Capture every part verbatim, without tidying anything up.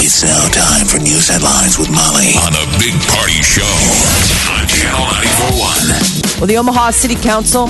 It's now time for news headlines with Molly on a big party show on Channel ninety-four point one. Well, the Omaha City Council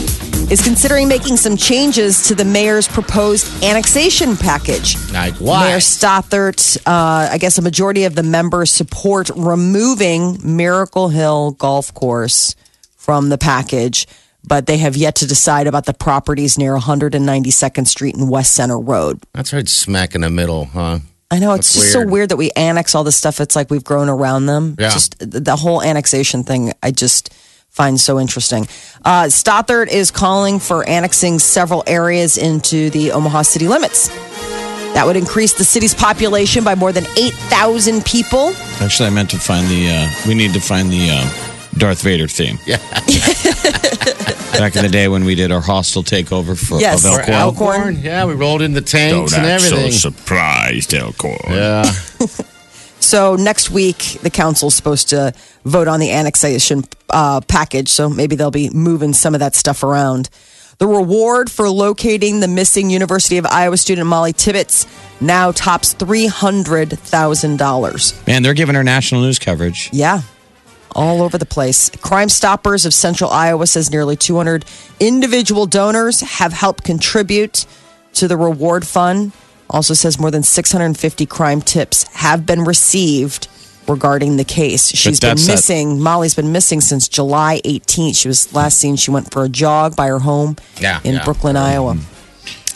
is considering making some changes to the mayor's proposed annexation package. Like what? Mayor Stothert, uh, I guess a majority of the members support removing Miracle Hill Golf Course from the package, but they have yet to decide about the properties near one ninety-second Street and West Center Road. That's right, smack in the middle, huh? I know, it's That's just weird. so weird that we annex all this stuff. It's like we've grown around them. Yeah. Just the whole annexation thing, I just find so interesting. Uh, Stothert is calling for annexing several areas into the Omaha city limits. That would increase the city's population by more than eight thousand people. Actually, I meant to find the, uh, we need to find the uh, Darth Vader theme. Yeah. Back in the day when we did our hostile takeover for yes. of Elkhorn. Elkhorn. Yeah, we rolled in the tanks Don't and everything. So surprised, Elkhorn. Yeah. So next week, the council's supposed to vote on the annexation uh, package, so maybe they'll be moving some of that stuff around. The reward for locating the missing University of Iowa student Molly Tibbetts now tops three hundred thousand dollars. Man, they're giving her national news coverage. Yeah. All over the place. Crime Stoppers of Central Iowa says nearly two hundred individual donors have helped contribute to the reward fund. Also says more than six hundred fifty crime tips have been received regarding the case. She's been missing. That. Molly's been missing since July eighteenth. She was last seen. She went for a jog by her home yeah, in yeah. Brooklyn, Iowa. Um,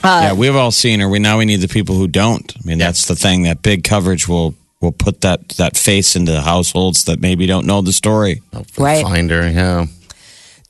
uh, yeah, we've all seen her. We now we need the people who don't. I mean, yeah. that's the thing. That big coverage will. We'll put that, that face into households that maybe don't know the story. Right. Find her, yeah.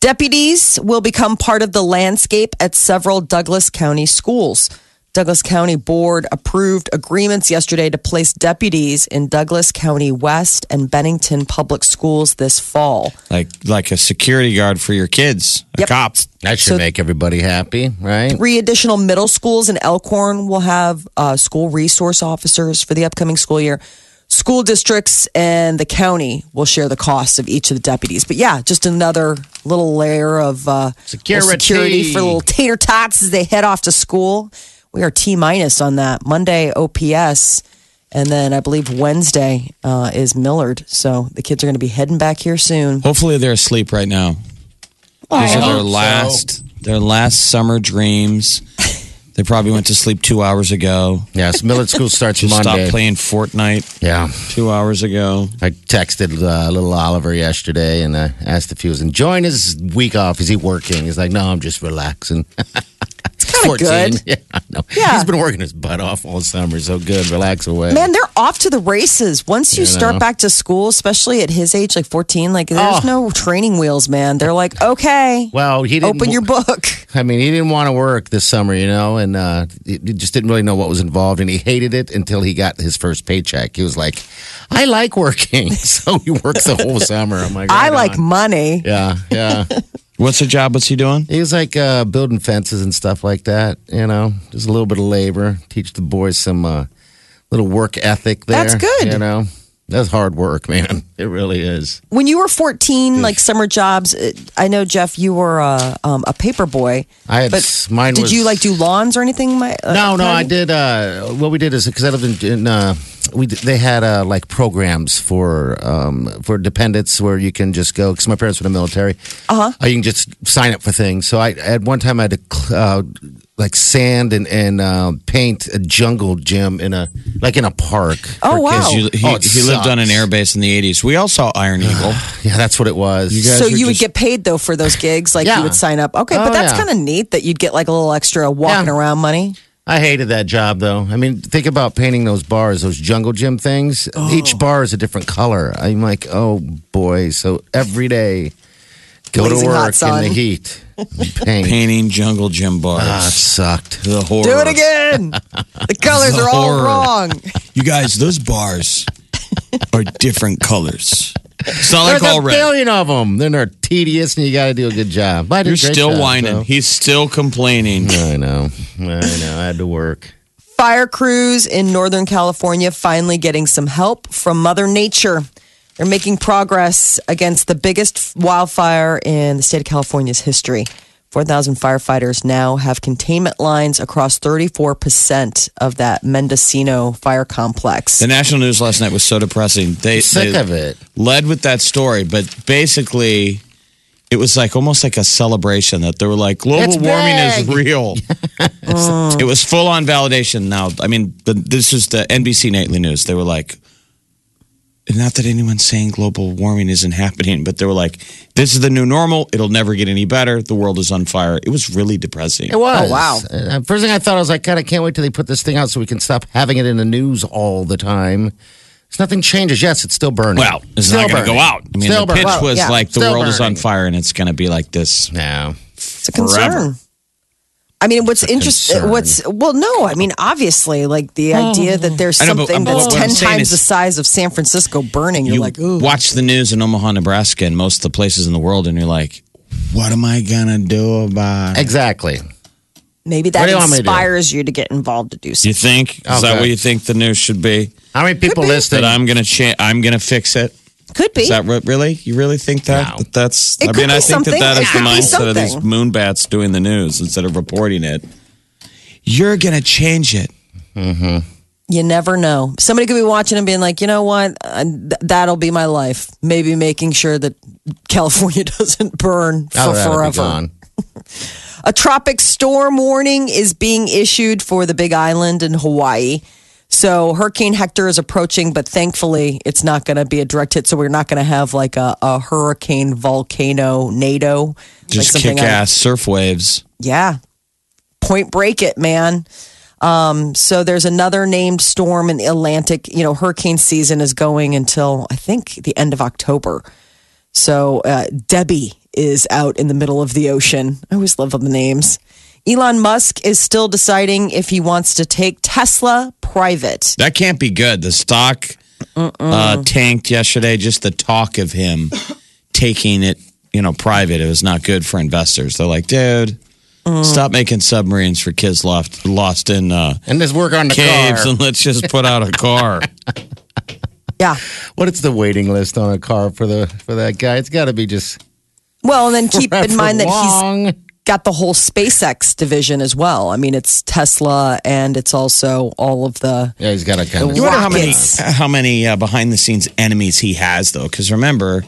Deputies will become part of the landscape at several Douglas County schools. Douglas County Board approved agreements yesterday to place deputies in Douglas County West and Bennington public schools this fall. Like like a security guard for your kids, a yep. cop. That should so make everybody happy, right? Three additional middle schools in Elkhorn will have uh, school resource officers for the upcoming school year. School districts and the county will share the cost of each of the deputies. But yeah, just another little layer of uh, security. security for little tater tots as they head off to school. We are T-minus on that. Monday, O P S, and then I believe Wednesday uh, is Millard. So the kids are going to be heading back here soon. Hopefully they're asleep right now. Oh, These are their last, so. their last summer dreams. They probably went to sleep two hours ago. Yes, Millard School starts Just Monday. Stopped playing Fortnite yeah. two hours ago. I texted uh, little Oliver yesterday and uh, asked if he was enjoying his week off. Is he working? He's like, no, I'm just relaxing. It's kind of good. Yeah, I know. Yeah. He's been working his butt off all summer. So good. Relax away. Man, they're off to the races. Once you, you start know. back to school, especially at his age, like fourteen, like there's oh. no training wheels, man. They're like, okay, well, he didn't, open your book. I mean, he didn't want to work this summer, you know, and uh, he just didn't really know what was involved. And he hated it until he got his first paycheck. He was like, I like working. So he works the whole summer. I'm like, right I like on. money. Yeah, yeah. What's the job? What's he doing? He was like uh, building fences and stuff like that. You know, just a little bit of labor. Teach the boys some uh, little work ethic there. That's good. You know, that's hard work, man. It really is. When you were fourteen, like summer jobs, I know, Jeff, you were uh, um, a paper boy. I had, but mine did was, you like do lawns or anything? My, uh, no, no, I did. Uh, what we did is because I lived in. in uh, We they had uh, like programs for um, for dependents where you can just go because my parents were in the military. Uh-huh. Uh, you can just sign up for things. So I at one time I had to uh, like sand and and uh, paint a jungle gym in a like in a park. Oh wow! You, he oh, he lived on an airbase in the eighties. We all saw Iron Eagle. Yeah, that's what it was. You guys so you just... would get paid though for those gigs. Like yeah. you would sign up. Okay, oh, but that's yeah. kind of neat that you'd get like a little extra walking yeah. around money. I hated that job, though. I mean, think about painting those bars, those jungle gym things. Oh. Each bar is a different color. I'm like, oh, boy. So every day, go Blazing to work in the heat. Paint. Painting Jungle Gym bars. Ah, it sucked. The horror. Do it again. The colors the are all horror. Wrong. You guys, those bars are different colors. It's not There's like all a red. Billion of them. Then they're tedious, and you got to do a good job. But You're still job, whining. So. He's still complaining. I know. I know. I had to work. Fire crews in Northern California finally getting some help from Mother Nature. They're making progress against the biggest wildfire in the state of California's history. four thousand firefighters now have containment lines across thirty-four percent of that Mendocino fire complex. The national news last night was so depressing. They, I'm sick they of it. Led with that story, but basically... It was like almost like a celebration that they were like, global warming is real. Yes. It was full on validation. Now, I mean, the, this is the N B C Nightly News. They were like, not that anyone's saying global warming isn't happening, but they were like, this is the new normal. It'll never get any better. The world is on fire. It was really depressing. It was. Oh, wow. Uh, first thing I thought, I was like, God, I can't wait till they put this thing out so we can stop having it in the news all the time. Nothing changes. Yes, it's still burning. Well, it's still not going to go out. I mean, still the pitch burning. was well, yeah. like the still world burning. is on fire and it's going to be like this. No, it's a forever. concern. I mean, what's interesting? What's well, no, I mean, obviously, like the oh. idea that there's something know, but, that's oh. ten times the size of San Francisco burning. You're you like, ooh. Watch the news in Omaha, Nebraska, and most of the places in the world, and you're like, what am I gonna do about it? Exactly. Maybe that inspires to you to get involved to do something. You think? Is okay. that what you think the news should be? How many people listed? I'm going to cha- I'm going to fix it. Could be. Is that re- really? You really think that? No. that that's. It I mean, I think something. that that is the mindset of these moonbats doing the news instead of reporting it. You're going to change it. Mm-hmm. You never know. Somebody could be watching and being like, you know what? Uh, th- that'll be my life. Maybe making sure that California doesn't burn for oh, forever. A tropic storm warning is being issued for the Big Island in Hawaii. So Hurricane Hector is approaching, but thankfully it's not going to be a direct hit. So we're not going to have like a, a hurricane volcano NATO. Just like kick-ass surf waves. Yeah. Point break it, man. Um, so there's another named storm in the Atlantic. You know, hurricane season is going until, I think, the end of October. So uh, Debbie is out in the middle of the ocean. I always love all the names. Elon Musk is still deciding if he wants to take Tesla private. That can't be good. The stock uh, tanked yesterday. Just the talk of him taking it, you know, private. It was not good for investors. They're like, dude, mm. stop making submarines for kids lost, lost in uh, and let's work on the caves car. And let's just put out a car. Yeah. What is the waiting list on a car for the for that guy? It's got to be just. Well, and then keep in mind that long. he's got the whole SpaceX division as well. I mean, it's Tesla and it's also all of the yeah. He's got a kind of. You wonder how many how many uh, behind the scenes enemies he has though, because remember,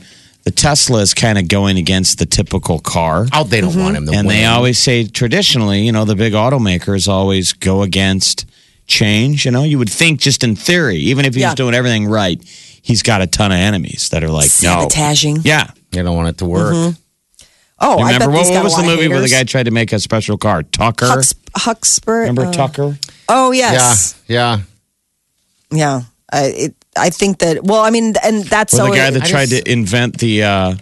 the Tesla is kind of going against the typical car. Oh, they don't mm-hmm. want him to and win. And they always say traditionally, you know, the big automakers always go against change. You know, you would think just in theory, even if he's yeah. doing everything right, he's got a ton of enemies that are like sabotaging. No. Yeah, you don't want it to work. Mm-hmm. Oh, you remember I bet what, what was the movie haters? where the guy tried to make a special car? Tucker, Hux, Huxper. Remember uh, Tucker? Oh yes, yeah, yeah, yeah. I it, I think that. Well, I mean, and that's well, the guy that I tried just, to invent the uh,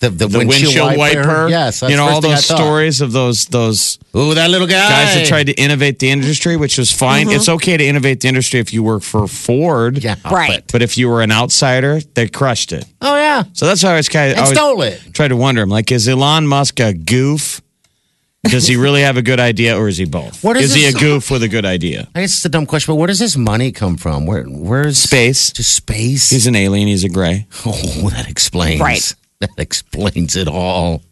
the, the, the windshield, windshield wiper. wiper. Yes, that's you know all those stories of those those. Ooh, that little guy. Guys that tried to innovate the industry, which was fine. Mm-hmm. It's okay to innovate the industry if you work for Ford. Yeah, right. But, but if you were an outsider, they crushed it. Oh, yeah. So that's why I always kind of always stole it. Try to wonder, I'm like, is Elon Musk a goof? Does he really have a good idea or is he both? What is, is he a goof with a good idea? I guess it's a dumb question, but where does this money come from? Where, where is space? Just space? He's an alien. He's a gray. Oh, that explains. Right. That explains it all.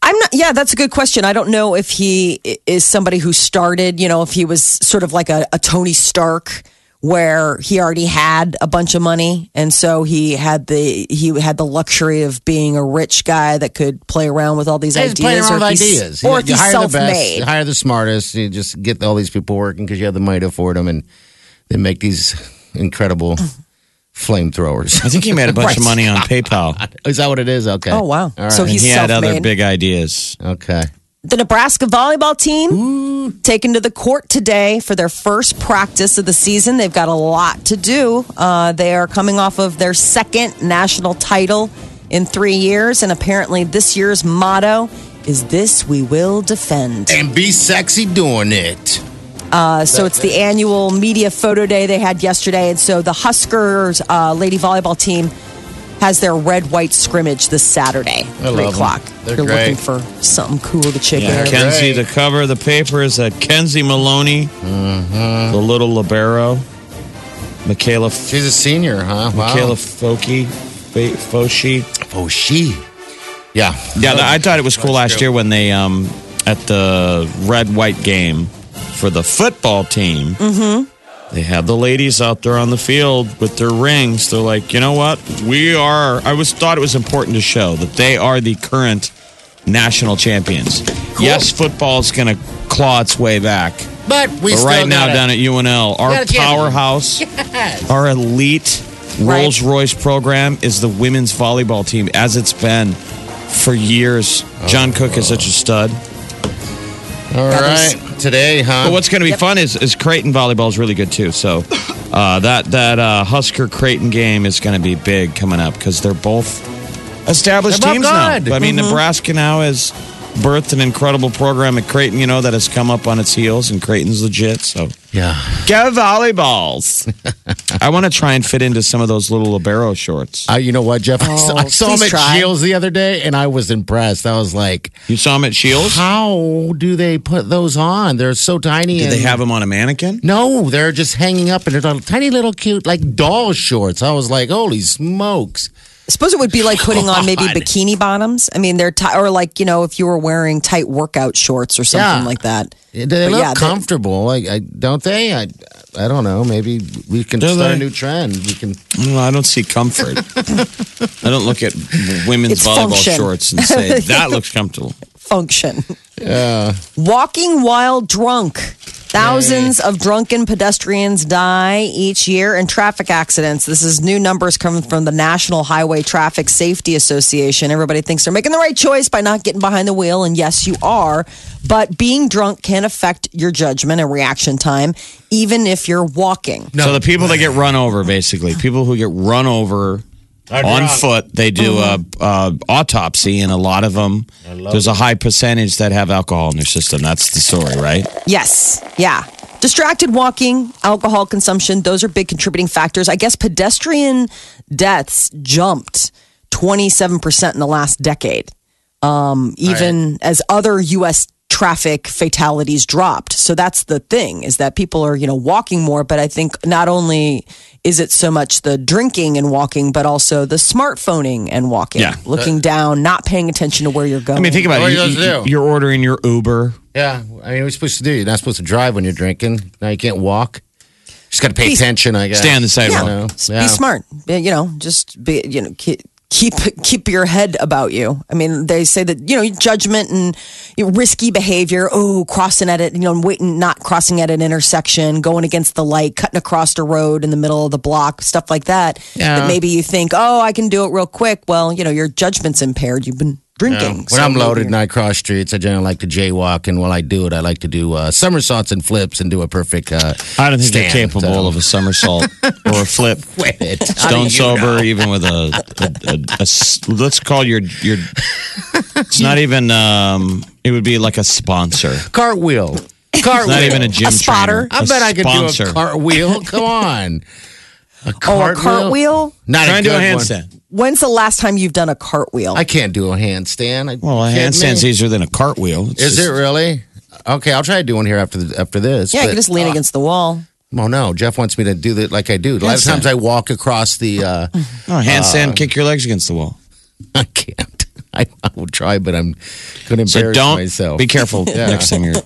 I'm not, yeah, that's a good question. I don't know if he is somebody who started, you know, if he was sort of like a, a Tony Stark where he already had a bunch of money. And so he had the, he had the luxury of being a rich guy that could play around with all these yeah, ideas. Playing around or with ideas. Or if you, you he's self-made. You hire the smartest. You just get all these people working because you have the money to afford them. And they make these incredible flamethrowers. I think he made a bunch right. of money on PayPal. Is that what it is? Okay. Oh, wow. Right. So he's and he self-made. Had other big ideas. Okay. The Nebraska volleyball team Ooh. taken to the court today for their first practice of the season. They've got a lot to do. Uh, they are coming off of their second national title in three years. And apparently this year's motto is this we will defend. And be sexy doing it. Uh, so it's the annual media photo day they had yesterday. And so the Huskers uh, lady volleyball team has their red-white scrimmage this Saturday, three o'clock. They're You're great. Looking for something cool to check yeah, out. Kenzie, the cover of the paper is that Kenzie Maloney, mm-hmm. the little libero, Michaela. She's a senior, huh? Michaela wow. Foki. Foshi. Foshi. Yeah. Yeah, no, I thought it was cool last true. year when they, um, at the red-white game for the football team, mm-hmm. they had the ladies out there on the field with their rings. They're like, you know what? We are, I was thought it was important to show that they are the current national champions. Cool. Yes, football is going to claw its way back. But we but still right now a, down at U N L, our powerhouse, yes. our elite right. Rolls-Royce program is the women's volleyball team, as it's been for years. Oh, John Cook oh. is such a stud. All that right. Was- Today, huh? But what's going to be yep. fun is, is Creighton volleyball is really good, too. So uh, that, that uh, Husker-Creighton game is going to be big coming up because they're both established they're teams now. I mean, mm-hmm. Nebraska now has birthed an incredible program at Creighton, you know, that has come up on its heels, and Creighton's legit. So yeah, go volleyballs. I want to try and fit into some of those little libero shorts. Uh, you know what, Jeff? Oh, I saw him at try. Shields the other day, and I was impressed. I was like... You saw him at Shields? How do they put those on? They're so tiny. Do and... they have them on a mannequin? No, they're just hanging up, and they're little, tiny little cute, like doll shorts. I was like, holy smokes. I suppose it would be like putting God. on maybe bikini bottoms. I mean, they're t- or like, you know, if you were wearing tight workout shorts or something yeah. like that. They but look yeah, comfortable, like I, don't they? I, I don't know. Maybe we can do start they? a new trend. We can. No, I don't see comfort. I don't look at women's it's volleyball function. shorts and say that looks comfortable. Function. Yeah. Walking while drunk. Thousands of drunken pedestrians die each year in traffic accidents. This is new numbers coming from the National Highway Traffic Safety Association. Everybody thinks they're making the right choice by not getting behind the wheel, and yes, you are. But being drunk can affect your judgment and reaction time, even if you're walking. No. So the people that get run over, basically, people who get run over I'm on drunk. foot, they do mm-hmm. a, a autopsy, and a lot of them, there's it. a high percentage that have alcohol in their system. That's the story, right? Yes. Yeah. Distracted walking, alcohol consumption, those are big contributing factors. I guess pedestrian deaths jumped twenty-seven percent in the last decade, um, even right. as other U S traffic fatalities dropped. So that's the thing, is that people are, you know, walking more, but I think not only is it so much the drinking and walking, but also the smartphoning and walking, yeah. looking uh, down, not paying attention to where you're going. I mean, think about what it. Are you, you, you're ordering your Uber. Yeah. I mean, what are you supposed to do? You're not supposed to drive when you're drinking. Now you can't walk. You just got to pay be, attention, I guess. Stay on the sidewalk. Yeah. You know? yeah. Be smart. You know, just be, you know, ki- Keep keep your head about you. I mean, they say that, you know, judgment and you know, risky behavior. Oh, crossing at it, you know, waiting, not crossing at an intersection, going against the light, cutting across the road in the middle of the block, stuff like that. Yeah. That maybe you think, oh, I can do it real quick. Well, you know, your judgment's impaired. You've been drinking. Yeah. When I'm loaded and I cross streets, I generally like to jaywalk. And while I do it, I like to do uh, somersaults and flips and do a perfect uh I don't think stand, they're capable so. of a somersault or a flip. Quit. Stone sober, know? even with a, a, a, a... Let's call your... your. It's not even... Um, it would be like a sponsor. Cartwheel. Cartwheel. It's not even a gym a spotter. Trainer. I a bet sponsor. I could do a cartwheel. Come on. A cartwheel? Oh, a cartwheel? Not Try a and do a handstand. One. When's the last time you've done a cartwheel? I can't do a handstand. I well, a handstand's me. easier than a cartwheel. It's Is just... it really? Okay, I'll try to do one here after the, after this. Yeah, but, you just lean uh, against the wall. Oh, no. Jeff wants me to do that like I do. Handstand. A lot of times I walk across the... Uh, oh, handstand, uh, kick your legs against the wall. I can't. I, I will try, but I'm going to embarrass so don't, myself. Be careful yeah. next time you're...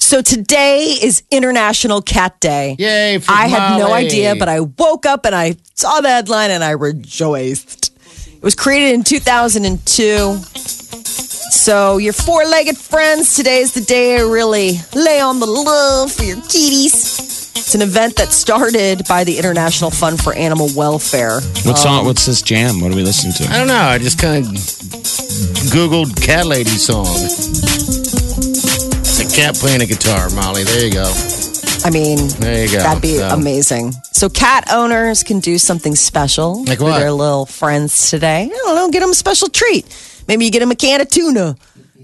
So today is International Cat Day. Yay for I Molly. had no idea, but I woke up and I saw the headline and I rejoiced. It was created in two thousand two. So your four-legged friends, today is the day to really lay on the love for your kitties. It's an event that started by the International Fund for Animal Welfare. What's um, on? What's this jam? What do we listen to? I don't know. I just kind of Googled Cat Lady song. Cat playing a guitar, Molly. There you go. I mean, there you go. That'd be so. amazing. So cat owners can do something special like for their little friends today. I don't know, get them a special treat. Maybe you get them a can of tuna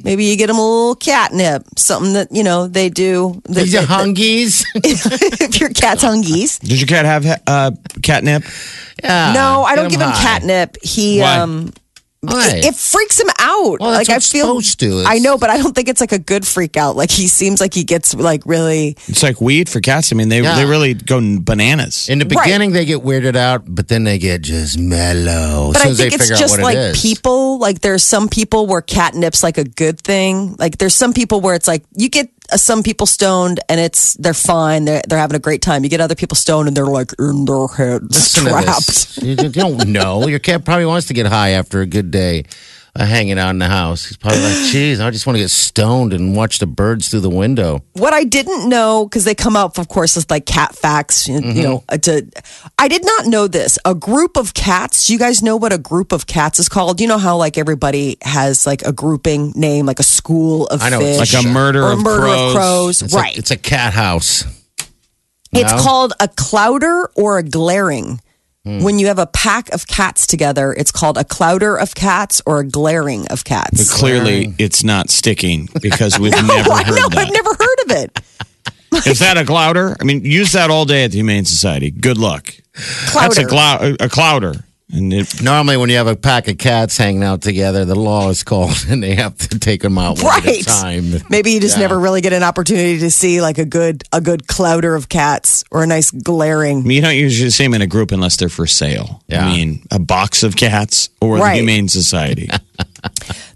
Maybe you get them a little catnip, something that, you know, they do. That, These that, are hungies. If your cat's hungies. Does your cat have uh, catnip? Yeah, no, I don't give him high. catnip. He, Why? um... It, it freaks him out. Well, that's like what I feel, supposed to. It's, I know, but I don't think it's like a good freak out. Like he seems like he gets like really. It's like weed for cats. I mean, they yeah. they really go bananas. In the beginning, right. they get weirded out, but then they get just mellow. But so I think they it's just like it people. Like there's some people where catnip's like a good thing. Like there's some people where it's like you get. Some people stoned and it's they're fine. They're they're having a great time. You get other people stoned and they're like in their heads trapped. You, you don't know. Your cat probably wants to get high after a good day of hanging out in the house. He's probably like, geez, I just want to get stoned and watch the birds through the window. What I didn't know, because they come out, of course, with like cat facts. You, mm-hmm. you know, to, I did not know this. A group of cats. Do you guys know what a group of cats is called? You know how like everybody has like a grouping name, like a school of I know, fish, it's like a murder, or of, a murder crows. of crows. It's right. A, it's a cat house. No? It's called a clouder or a glaring. When you have a pack of cats together, it's called a clouder of cats or a glaring of cats. But clearly, it's not sticking because we've no, never heard no, that. I've never heard of it. Is that a clouder? I mean, use that all day at the Humane Society. Good luck. Clouder. That's a, glou- a clouder. And it- Normally, when you have a pack of cats hanging out together, the law is called, and they have to take them out right. one at a time. Maybe you just yeah. never really get an opportunity to see like a good a good clouder of cats or a nice glaring. I mean, you don't usually see them in a group unless they're for sale. Yeah. I mean, a box of cats or right. the Humane Society.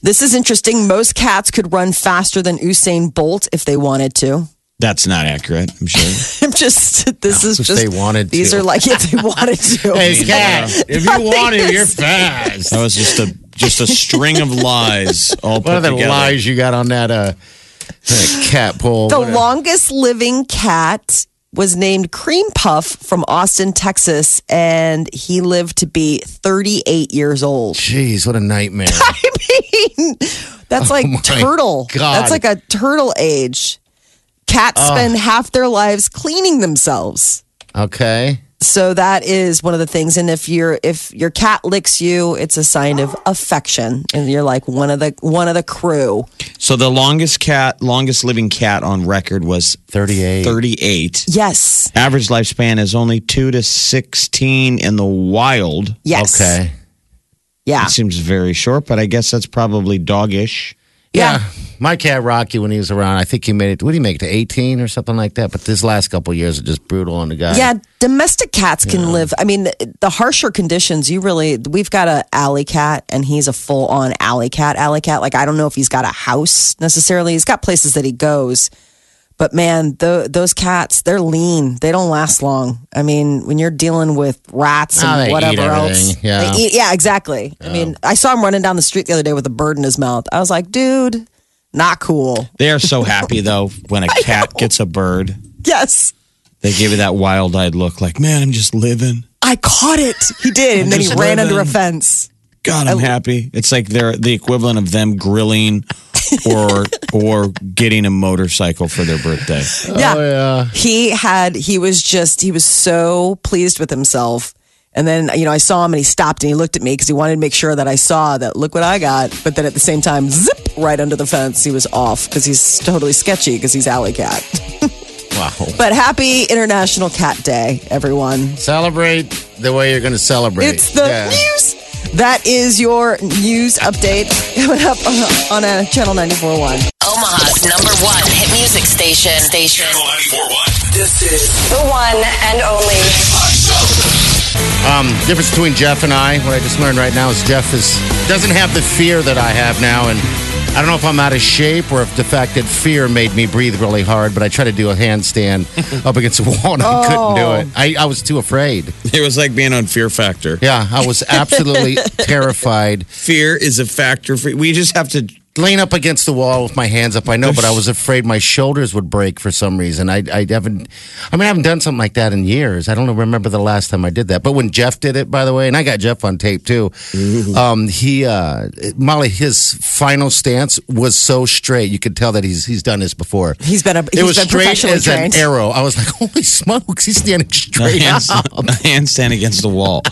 This is interesting. Most cats could run faster than Usain Bolt if they wanted to. That's not accurate, I'm sure. I'm just, this no, is just, they wanted these to. Are like, if they wanted to. Hey, cat, if you want it, you're fast. That was just a just a string of lies all what put together. What are the lies you got on that uh, that cat poll? The whatever. longest living cat was named Cream Puff from Austin, Texas, and he lived to be thirty-eight years old. Jeez, what a nightmare. I mean, that's oh like turtle. God. That's like a turtle age. Cats spend uh, half their lives cleaning themselves. Okay. So that is one of the things. And if you're if your cat licks you, it's a sign of affection. And you're like one of the one of the crew. So the longest cat, longest living cat on record was thirty-eight. thirty-eight. Yes. Average lifespan is only two to sixteen in the wild. Yes. Okay. Yeah. It seems very short, but I guess that's probably doggish. Yeah. yeah. My cat, Rocky, when he was around, I think he made it, what did he make it to, eighteen or something like that? But this last couple of years are just brutal on the guy. Yeah, domestic cats can yeah. live. I mean, the, the harsher conditions, you really, we've got an alley cat, and he's a full-on alley cat, alley cat. Like, I don't know if he's got a house necessarily. He's got places that he goes. But, man, the, those cats, they're lean. They don't last long. I mean, when you're dealing with rats and oh, they whatever eat else. Yeah. They eat, yeah, exactly. Yeah. I mean, I saw him running down the street the other day with a bird in his mouth. I was like, dude... Not cool. They are so happy, though, when a cat gets a bird. Yes. They give you that wild-eyed look like, man, I'm just living. I caught it. He did, and then he ran living. under a fence. God, I'm I- happy. It's like they're the equivalent of them grilling or or getting a motorcycle for their birthday. Yeah. Oh, yeah. He had, he was just, he was so pleased with himself. And then, you know, I saw him and he stopped and he looked at me because he wanted to make sure that I saw that, look what I got. But then at the same time, zip, right under the fence, he was off because he's totally sketchy because he's alley cat. Wow. But happy International Cat Day, everyone. Celebrate the way you're going to celebrate. It's the yeah. news. That is your news update coming up on, on a Channel ninety-four point one. Omaha's number one hit music station. station. Channel ninety-four point one. This is the one and only... Um, difference between Jeff and I, what I just learned right now is Jeff is doesn't have the fear that I have now, and I don't know if I'm out of shape or if the fact that fear made me breathe really hard, but I tried to do a handstand up against a wall and I oh. couldn't do it. I, I was too afraid. It was like being on Fear Factor. Yeah, I was absolutely terrified. Fear is a factor. For, we just have to... Lean up against the wall with my hands up. I know, but I was afraid my shoulders would break for some reason. I, I haven't, I mean, I haven't done something like that in years. I don't remember the last time I did that. But when Jeff did it, by the way, and I got Jeff on tape too. Um, he, uh, Molly, his final stance was so straight. You could tell that he's he's done this before. He's been a he's it was been straight as trained. An arrow. I was like, holy smokes, he's standing straight. A handstand, a handstand against the wall.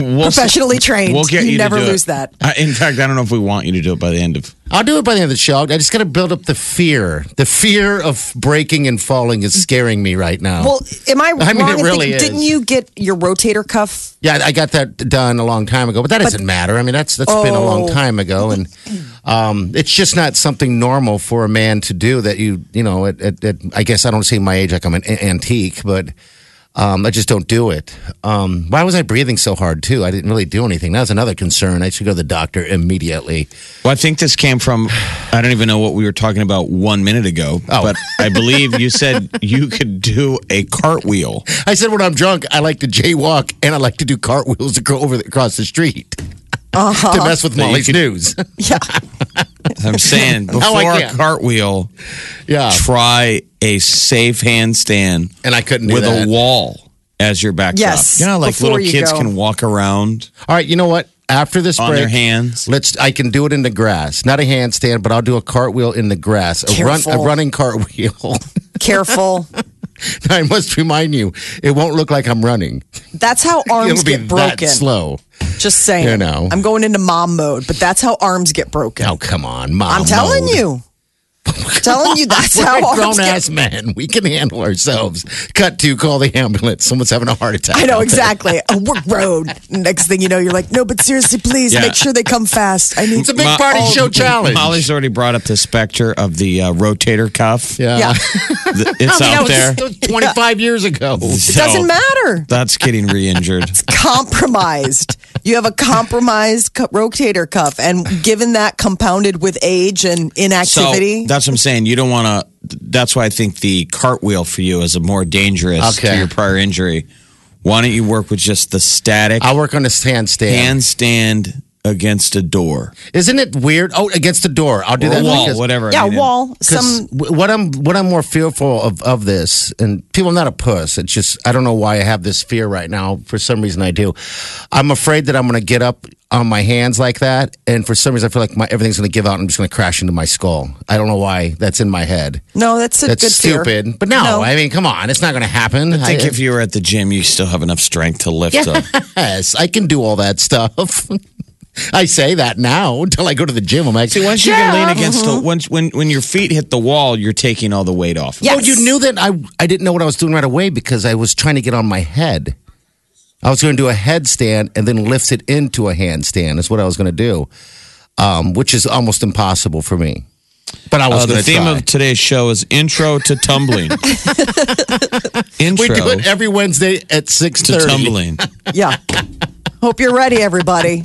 we'll professionally trained. We'll get you, you never lose it. that. Uh, in fact, I don't know if we want you to do it by the end of. I'll do it by the end of the show. I just got to build up the fear. The fear of breaking and falling is scaring me right now. Well, am I? I mean, wrong it really is. Didn't you get your rotator cuff? Yeah, I got that done a long time ago, but that but, doesn't matter. I mean, that's that's oh. been a long time ago, and um, it's just not something normal for a man to do. That you, you know, at, at, at, I guess I don't see my age like I'm an antique, but. Um, I just don't do it. Um, why was I breathing so hard, too? I didn't really do anything. That was another concern. I should go to the doctor immediately. Well, I think this came from, I don't even know what we were talking about one minute ago. Oh. But I believe you said you could do a cartwheel. I said when I'm drunk, I like to jaywalk, and I like to do cartwheels to go over the, across the street uh-huh. to mess with Molly's news. Yeah. I'm saying, before a cartwheel, yeah. try a safe handstand and I couldn't do with that. a wall as your backdrop. Yes, you know, like little kids go. can walk around. All right, you know what? After this on break, their hands. Let's. I can do it in the grass, not a handstand, but I'll do a cartwheel in the grass. A, run, a running cartwheel. Careful. I must remind you, it won't look like I'm running. That's how arms get broken. It'll be that slow. Just saying. You know. I'm going into mom mode, but that's how arms get broken. Oh, come on, mom I'm telling mode. you. I'm telling you, that's We're how arms grown ass get... men. We can handle ourselves. Cut to, call the ambulance. Someone's having a heart attack. I know, exactly. A work road. Next thing you know, you're like, no, but seriously, please, yeah. make sure they come fast. I need It's a big Ma- party oh, show challenge. Molly's already brought up the specter of the uh, rotator cuff. Yeah. yeah. The, it's I mean, out there. twenty-five yeah. years ago. So, it doesn't matter. That's getting re-injured. It's compromised. You have a compromised cu- rotator cuff. And given that compounded with age and inactivity. So, that's what I'm saying. You don't want to. That's why I think the cartwheel for you is a more dangerous okay. to your prior injury. Why don't you work with just the static? I'll work on a handstand. Handstand against a door. Isn't it weird? Oh, against a door. I'll do or that. A wall, because, whatever. Yeah, I mean, wall. Some. What I'm what I'm more fearful of of this, and people, I'm not a puss. It's just I don't know why I have this fear right now. For some reason, I do. I'm afraid that I'm going to get up on my hands like that, and for some reason I feel like my everything's going to give out and I'm just going to crash into my skull. I don't know why that's in my head. No, that's a that's good stupid. Fear. But no, no, I mean, come on, it's not going to happen. I think I, if you were at the gym, you still have enough strength to lift yes, up. Yes, I can do all that stuff. I say that now until I go to the gym. I'm like, see, once you yeah, can lean against mm-hmm. the once when when your feet hit the wall, you're taking all the weight off. Yes. Oh, you knew that I I didn't know what I was doing right away because I was trying to get on my head. I was going to do a headstand and then lift it into a handstand. Is what I was going to do, um, which is almost impossible for me. But I was uh, going to try. The theme of today's show is Intro to Tumbling. Intro. We do it every Wednesday at six thirty. To tumbling. Yeah. Hope you're ready, everybody.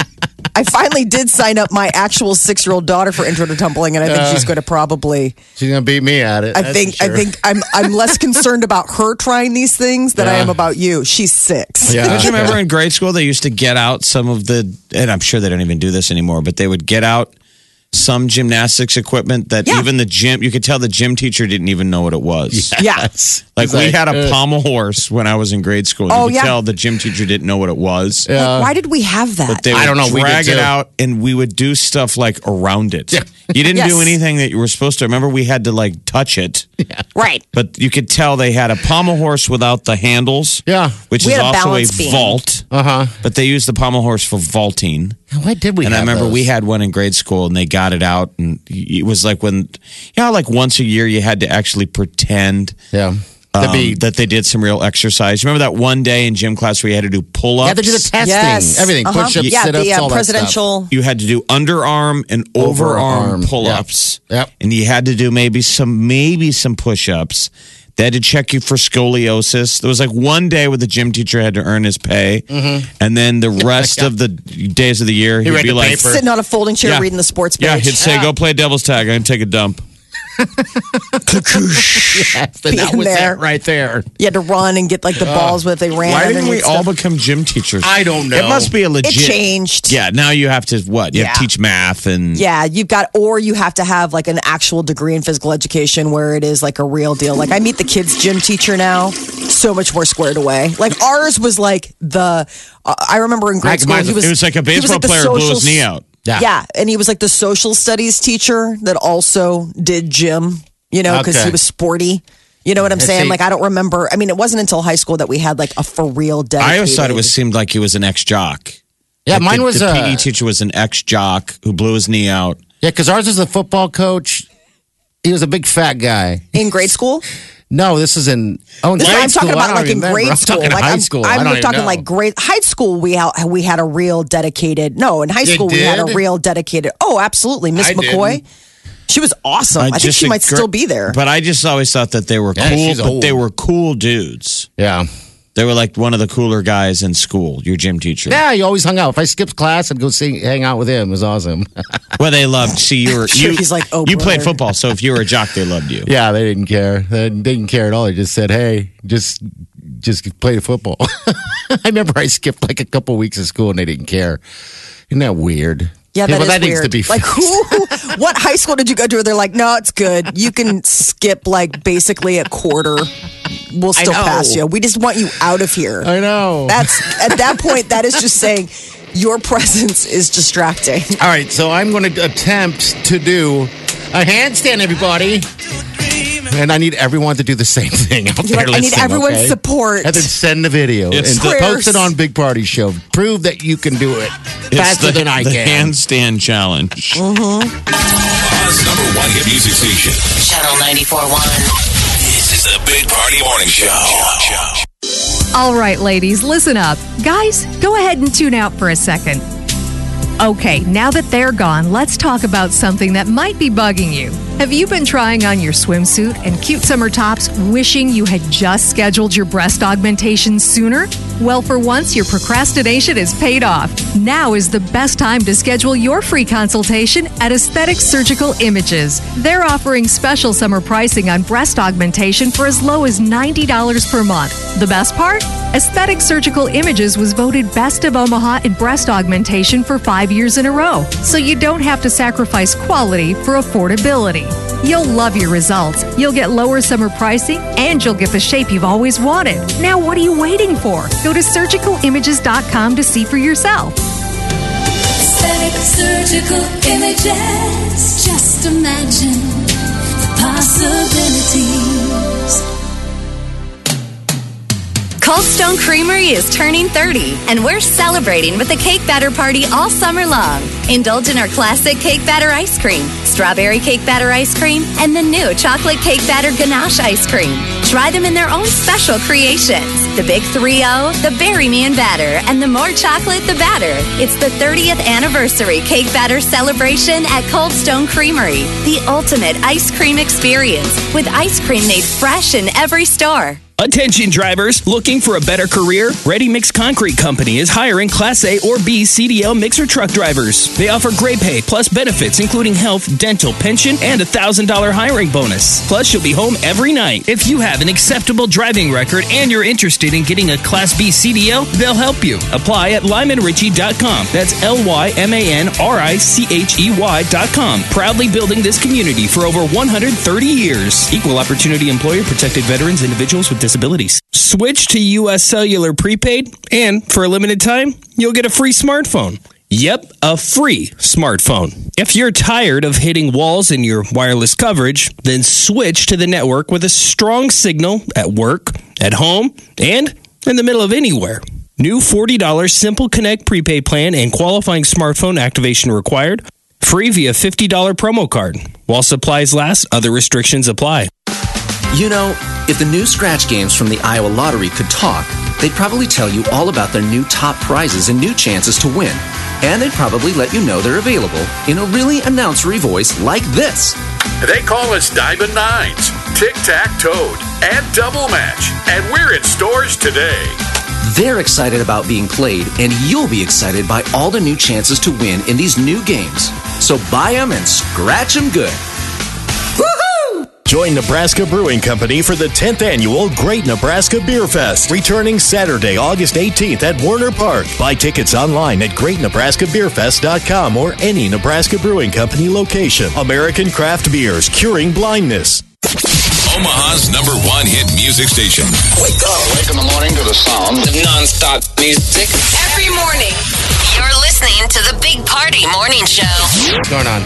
I finally did sign up my actual six-year-old daughter for Intro to Tumbling, and I think uh, she's going to probably she's going to beat me at it. I that's think sure. I think I'm I'm less concerned about her trying these things than yeah. I am about you. She's six. Yeah. Don't you remember in grade school they used to get out some of the, and I'm sure they don't even do this anymore, but they would get out some gymnastics equipment that yeah. even the gym, you could tell the gym teacher didn't even know what it was. Yes. Like He's we like, had a uh, pommel horse when I was in grade school. You oh, could yeah. tell the gym teacher didn't know what it was. Yeah. Like, why did we have that? But they I would don't know. drag it out and we would do stuff like around it. Yeah. You didn't yes. do anything that you were supposed to. Remember, we had to like touch it. Yeah. Right. But you could tell they had a pommel horse without the handles. Yeah. Which we is also a, a vault. Uh-huh. But they used the pommel horse for vaulting. Why did we? And have I remember those? We had one in grade school, and they got it out, and it was like when, you know, like once a year you had to actually pretend, yeah, um, be- that they did some real exercise. Remember that one day in gym class where you had to do pull-ups? You had to do the testing, yes. everything, uh-huh. push-ups, yeah, sit-ups, the, uh, all presidential- that stuff. You had to do underarm and overarm, overarm. pull-ups, yep. Yep. and you had to do maybe some maybe some push-ups. They had to check you for scoliosis. There was like one day where the gym teacher had to earn his pay. Mm-hmm. And then the rest of the days of the year, he'd he be like... Paper. Sitting on a folding chair yeah. reading the sports page. Yeah, he'd say, yeah. go play devil's tag. I'm going to take a dump. yes, and that was there. it right there. You had to run and get like the uh, balls where they ran. Why didn't we all become gym teachers? I don't know. It must be a legit. It changed. Yeah, now you have to what? You yeah. have to teach math and yeah, you've got, or you have to have like an actual degree in physical education where it is like a real deal. Like I meet the kids' gym teacher now, so much more squared away. Like ours was like the. Uh, I remember in grade like school, mine, he was, it was like a baseball like player social, blew his knee out. Yeah. yeah, and he was like the social studies teacher that also did gym, you know, because okay. he was sporty. You know what I'm Let's saying? See. Like, I don't remember. I mean, it wasn't until high school that we had like a for real dedicated. I always thought it was seemed like he was an ex-jock. Yeah, like mine the, was the P E uh, teacher was an ex-jock who blew his knee out. Yeah, because ours is a football coach. He was a big fat guy in grade school. No, this is in. Oh, in this grade I'm talking school. About like remember. In grade I'm school. Talking like high I'm, school. I'm, I'm I don't talking know. Like grade high school. We ha- we had a real dedicated. No, in high school we had a real dedicated. Oh, absolutely, Miss McCoy. Didn't. She was awesome. I, I think she might gr- still be there. But I just always thought that they were yeah, cool. But old. They were cool dudes. Yeah. They were like one of the cooler guys in school, your gym teacher. Yeah, you always hung out. If I skipped class, I'd go see, hang out with him. It was awesome. Well, they loved, see, you were, sure, you, he's like, oh, you played football, so if you were a jock, they loved you. Yeah, they didn't care. They didn't care at all. They just said, hey, just just play football. I remember I skipped like a couple weeks of school, and they didn't care. Isn't that weird? Yeah, that yeah, well, is that weird. Needs to be like, who? What high school did you go to? They're like, no, it's good. You can skip like basically a quarter. We'll still pass you. We just want you out of here. I know. That's at that point. That is just saying your presence is distracting. All right, so I'm going to attempt to do a handstand, everybody, and I need everyone to do the same thing. Out there like, listening, I need everyone's okay? support. And then send the video it's and prayers. Post it on Big Party Show. Prove that you can do it. Faster the, than I the can. Handstand challenge. Mm-hmm. Omaha's number one hit music station. Channel ninety-four point one. This is the Big Party Morning Show. All right, ladies, listen up. Guys, go ahead and tune out for a second. Okay, now that they're gone, let's talk about something that might be bugging you. Have you been trying on your swimsuit and cute summer tops, wishing you had just scheduled your breast augmentation sooner? Well, for once, your procrastination has paid off. Now is the best time to schedule your free consultation at Aesthetic Surgical Images. They're offering special summer pricing on breast augmentation for as low as ninety dollars per month. The best part? Aesthetic Surgical Images was voted Best of Omaha in breast augmentation for five years in a row, so you don't have to sacrifice quality for affordability. You'll love your results. You'll get lower summer pricing, and you'll get the shape you've always wanted. Now, what are you waiting for? Go to surgical images dot com to see for yourself. Aesthetic Surgical Images. Just imagine the possibilities. Cold Stone Creamery is turning thirty, and we're celebrating with a cake batter party all summer long. Indulge in our classic cake batter ice cream, strawberry cake batter ice cream, and the new chocolate cake batter ganache ice cream. Try them in their own special creations. The Big three oh, the Berry Man Batter, and the more chocolate, the batter. It's the thirtieth anniversary cake batter celebration at Cold Stone Creamery. The ultimate ice cream experience with ice cream made fresh in every store. Attention drivers, looking for a better career? Ready Mix Concrete Company is hiring Class A or B C D L mixer truck drivers. They offer great pay, plus benefits including health, dental, pension, and a one thousand dollars hiring bonus. Plus, you'll be home every night. If you have an acceptable driving record and you're interested in getting a Class B C D L, they'll help you. Apply at lyman richey dot com. That's L Y M A N R I C H E Y dot com. Proudly building this community for over one hundred thirty years. Equal opportunity employer, protected veterans, individuals with disabilities. Switch to U S Cellular prepaid, and for a limited time, you'll get a free smartphone. Yep, a free smartphone. If you're tired of hitting walls in your wireless coverage, then switch to the network with a strong signal at work, at home, and in the middle of anywhere. New forty dollars Simple Connect prepaid plan and qualifying smartphone activation required. Free via fifty dollars promo card. While supplies last, other restrictions apply. You know, if the new scratch games from the Iowa Lottery could talk, they'd probably tell you all about their new top prizes and new chances to win. And they'd probably let you know they're available in a really announcery voice like this. They call us Diamond Nines, Tic-Tac-Toe, and Double Match, and we're in stores today. They're excited about being played, and you'll be excited by all the new chances to win in these new games. So buy them and scratch them good. Join Nebraska Brewing Company for the tenth annual Great Nebraska Beer Fest, returning Saturday, August eighteenth at Warner Park. Buy tickets online at great nebraska beer fest dot com or any Nebraska Brewing Company location. American craft beers, curing blindness. Omaha's number one hit music station. Wake up. Wake in the morning to the sound of nonstop music. Every morning, you're listening to the Big Party Morning Show. What's going on?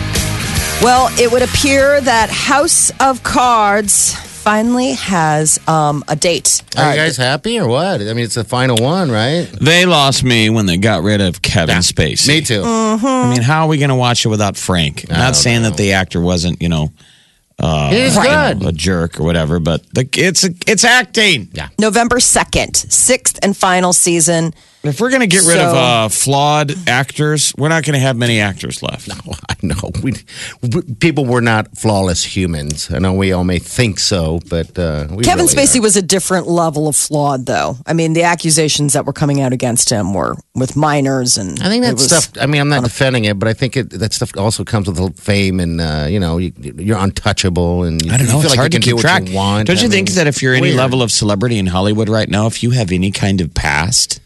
Well, it would appear that House of Cards finally has um, a date. Are you guys uh, happy or what? I mean, it's the final one, right? They lost me when they got rid of Kevin yeah, Spacey. Me too. Mm-hmm. I mean, how are we going to watch it without Frank? I'm not saying know. that the actor wasn't, you know, Uh, He's good. Know, a jerk or whatever, but the, it's it's acting. Yeah. November second, sixth and final season. If we're going to get rid so, of uh, flawed actors, we're not going to have many actors left. No, I know. We, we, people were not flawless humans. I know we all may think so, but uh, we Kevin really Spacey are. was a different level of flawed, though. I mean, the accusations that were coming out against him were with minors. And I think that stuff, I mean, I'm not defending it, but I think it, that stuff also comes with fame and, uh, you know, you, you're untouchable. And you, I don't know. You feel it's like hard you can to keep do track. What you want. Don't you I think mean, that if you're weird. any level of celebrity in Hollywood right now, if you have any kind of past...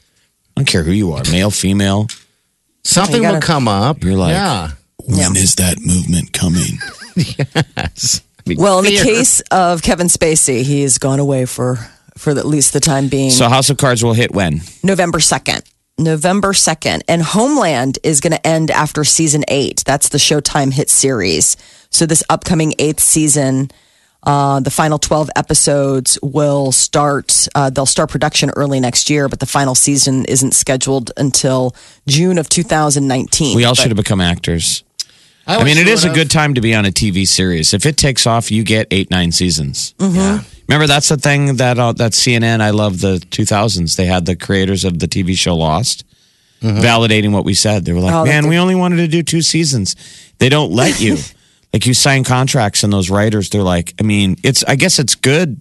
I don't care who you are, male, female. Something gotta, will come up. You're like, yeah. when yeah. is that movement coming? yes. Be well, clear. in the case of Kevin Spacey, he has gone away for, for at least the time being. So House of Cards will hit when? November second. November second. And Homeland is going to end after season eight. That's the Showtime hit series. So this upcoming eighth season... Uh, the final twelve episodes will start, uh, they'll start production early next year, but the final season isn't scheduled until June of two thousand nineteen. We all but, should have become actors. I, I mean, it is have. a good time to be on a T V series. If it takes off, you get eight, nine seasons. Mm-hmm. Yeah. Remember, that's the thing that uh, that C N N, I love the two thousands. They had the creators of the T V show Lost mm-hmm. validating what we said. They were like, oh, man, we only wanted to do two seasons. They don't let you. Like you sign contracts and those writers, they're like, I mean, it's. I guess it's good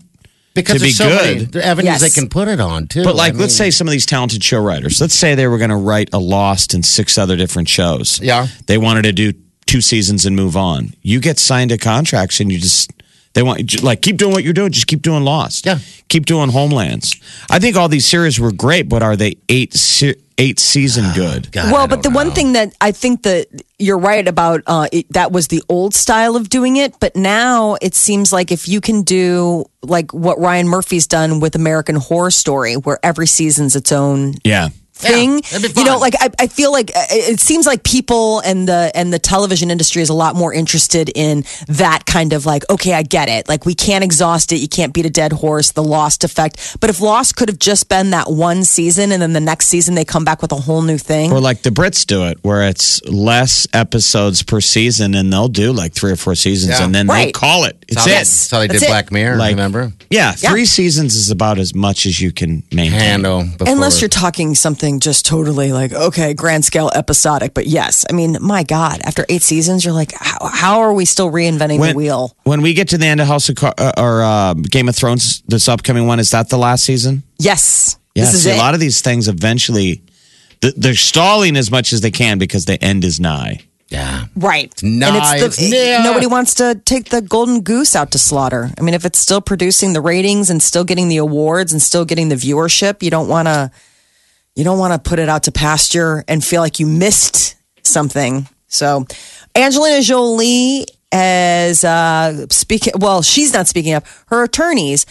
because to be so good. There are avenues yes. they can put it on, too. But like, I mean, let's say some of these talented show writers, let's say they were going to write a Lost and six other different shows. Yeah. They wanted to do two seasons and move on. You get signed to contracts and you just, they want, like, keep doing what you're doing. Just keep doing Lost. Yeah. Keep doing Homelands. I think all these series were great, but are they eight series? Eight season good. God, well, but the know. one thing that I think that you're right about, uh, it, that was the old style of doing it. But now it seems like if you can do like what Ryan Murphy's done with American Horror Story, where every season's its own yeah. thing. Yeah, you know, like I, I feel like it seems like people and the and the television industry is a lot more interested in that kind of like, okay, I get it. Like we can't exhaust it. You can't beat a dead horse, the Lost effect. But if Lost could have just been that one season and then the next season they come back with a whole new thing. Or like the Brits do it where it's less episodes per season and they'll do like three or four seasons yeah. and then right. they'll call it. It's it. That's how they did it. Black Mirror, like, remember? Yeah, three yeah. seasons is about as much as you can maintain. Handle. Unless you're talking something just totally like, okay, grand scale episodic. But yes, I mean, my God, after eight seasons, you're like, how, how are we still reinventing when, the wheel? When we get to the end of House of Car- uh, or uh, Game of Thrones, this upcoming one, is that the last season? Yes. Yes. This is a lot of these things eventually, th- they're stalling as much as they can because the end is nigh. Yeah. Right. Nigh. And it's the, it's it, nobody wants to take the golden goose out to slaughter. I mean, if it's still producing the ratings and still getting the awards and still getting the viewership, you don't want to... You don't want to put it out to pasture and feel like you missed something. So Angelina Jolie is uh, speaking. Well, she's not speaking up. Her attorneys,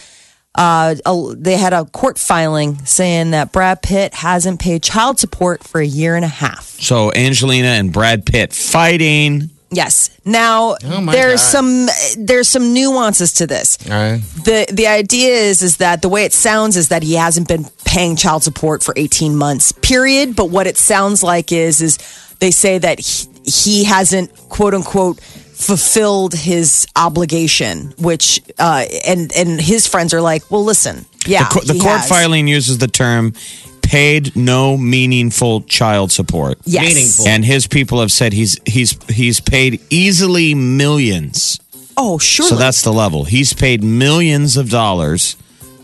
uh, they had a court filing saying that Brad Pitt hasn't paid child support for a year and a half. So Angelina and Brad Pitt fighting. Yes. Now oh there's God. some there's some nuances to this. All right. The the idea is is that the way it sounds is that he hasn't been paying child support for eighteen months, period. But what it sounds like is is they say that he, he hasn't quote unquote fulfilled his obligation, which uh, and and his friends are like, well, listen, yeah, the, co- the court has. filing uses the term. Paid no meaningful child support. Yes. Meaningful. And his people have said he's he's he's paid easily millions. Oh, sure. So that's the level. He's paid millions of dollars,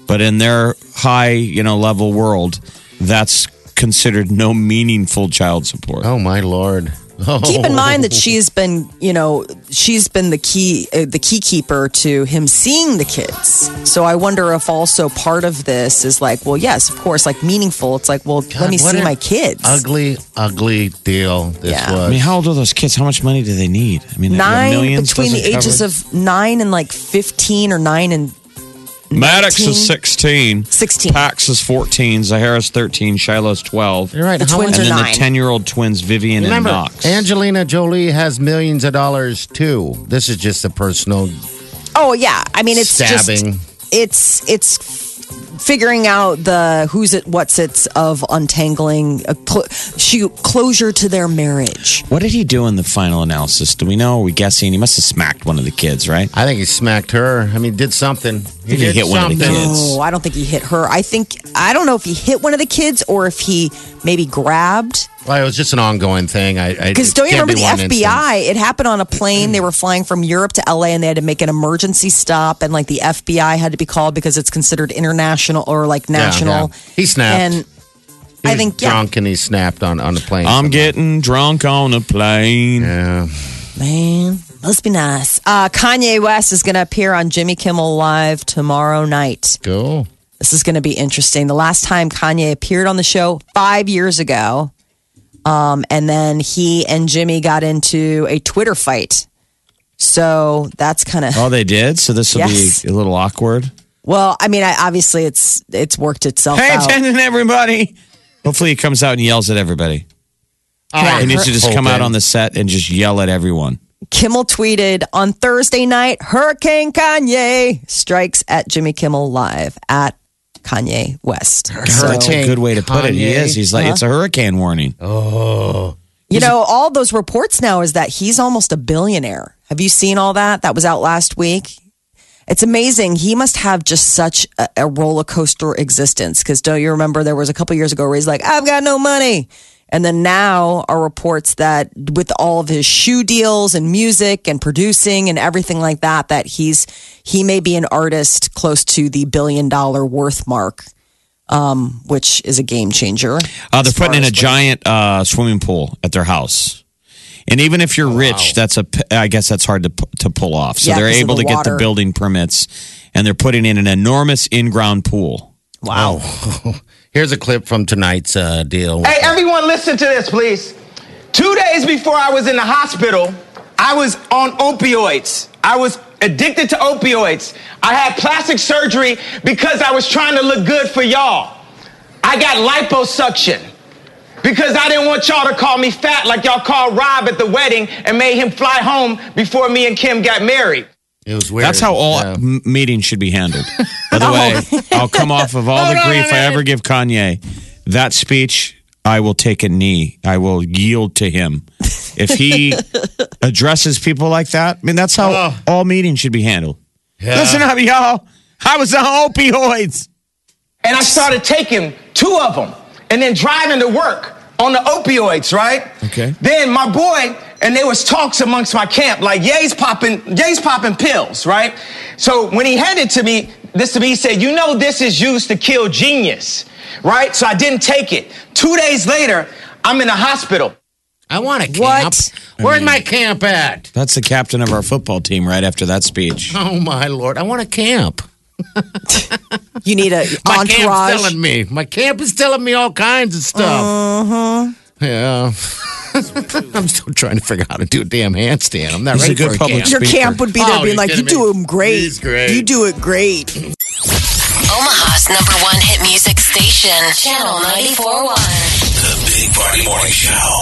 but in their high, you know, level world, that's considered no meaningful child support. Oh my Lord. Oh. Keep in mind that she's been, you know, she's been the key uh, the key keeper to him seeing the kids. So I wonder if also part of this is like, well, yes, of course, like meaningful. It's like, well, God, let me see my kids. Ugly, ugly deal. This yeah. was. I mean, how old are those kids? How much money do they need? I mean, nine millions between the ages cover? of nine and like fifteen or nine and. Maddox nineteen is sixteen. sixteen. Pax is fourteen. Zahara's thirteen. Shiloh's twelve. You're right. The twins and are then nine. The ten-year-old twins, Vivian Remember, and Knox. Angelina Jolie has millions of dollars, too. This is just a personal Oh, yeah. I mean, it's stabbing. Just, it's, it's figuring out the who's it, what's it's of untangling a cl- she, closure to their marriage. What did he do in the final analysis? Do we know? Are we guessing? He must have smacked one of the kids, right? I think he smacked her. I mean, did something. He, did he hit something. One of the kids. No, I don't think he hit her. I think, I don't know if he hit one of the kids or if he maybe grabbed. Well, it was just an ongoing thing. Because don't you remember the F B I? Instance. It happened on a plane. They were flying from Europe to L A, and they had to make an emergency stop, and like the F B I had to be called because it's considered international or like national. Yeah, yeah. He snapped. And he I think drunk, yeah. and he snapped on on the plane. I'm getting drunk on a plane. Yeah, man, must be nice. Uh, Kanye West is going to appear on Jimmy Kimmel Live tomorrow night. Cool. This is going to be interesting. The last time Kanye appeared on the show five years ago. Um, and then he and Jimmy got into a Twitter fight. So that's kind of... Oh, they did? So this will yes. be a little awkward? Well, I mean, I, obviously it's it's worked itself Pay out. Pay attention, everybody! Hopefully he comes out and yells at everybody. Right. He needs to just come out on the set and just yell at everyone. Kimmel tweeted, on Thursday night, Hurricane Kanye strikes at Jimmy Kimmel Live at Kanye West. So, that's a good way to put Kanye. It. He is. He's like, uh-huh. It's a hurricane warning. Oh. You know, all those reports now is that he's almost a billionaire. Have you seen all that? That was out last week. It's amazing. He must have just such a, a roller coaster existence. Because don't you remember there was a couple years ago where he's like, I've got no money. And then now are reports that with all of his shoe deals and music and producing and everything like that, that he's he may be an artist close to the billion dollar worth mark, um, which is a game changer. Uh, they're putting in a giant uh, swimming pool at their house. And even if you're oh, rich, wow. that's a, I guess that's hard to to pull off. So yeah, they're able the to water. Get the building permits, and they're putting in an enormous in-ground pool. Wow. Oh. Here's a clip from tonight's uh, deal. Hey, everyone, listen to this, please. Two days before I was in the hospital, I was on opioids. I was addicted to opioids. I had plastic surgery because I was trying to look good for y'all. I got liposuction because I didn't want y'all to call me fat like y'all called Rob at the wedding and made him fly home before me and Kim got married. It was weird. That's how all yeah. m- meetings should be handled. By the way, I'll come off of all no, the no, grief no, no, I no. ever give Kanye. That speech, I will take a knee. I will yield to him. If he addresses people like that, I mean, that's how oh. all meetings should be handled. Yeah. Listen up, y'all. I was on opioids. And I started taking two of them and then driving to work on the opioids, right? Okay. Then my boy... And there was talks amongst my camp, like, Ye's popping, Ye's popping pills, right? So when he handed to me, this to me, he said, you know this is used to kill genius, right? So I didn't take it. Two days later, I'm in a hospital. I want a camp. What? Where's I mean, my camp at? That's the captain of our football team right after that speech. Oh, my Lord. I want a camp. You need a my entourage. My camp's telling me. My camp is telling me all kinds of stuff. Uh-huh. Yeah. I'm still trying to figure out how to do a damn handstand. I'm not ready for a camp. Your camp would be there being like, you do them great. You do it great. Omaha's number one hit music station, Channel ninety-four point one. The Big Party Morning Show.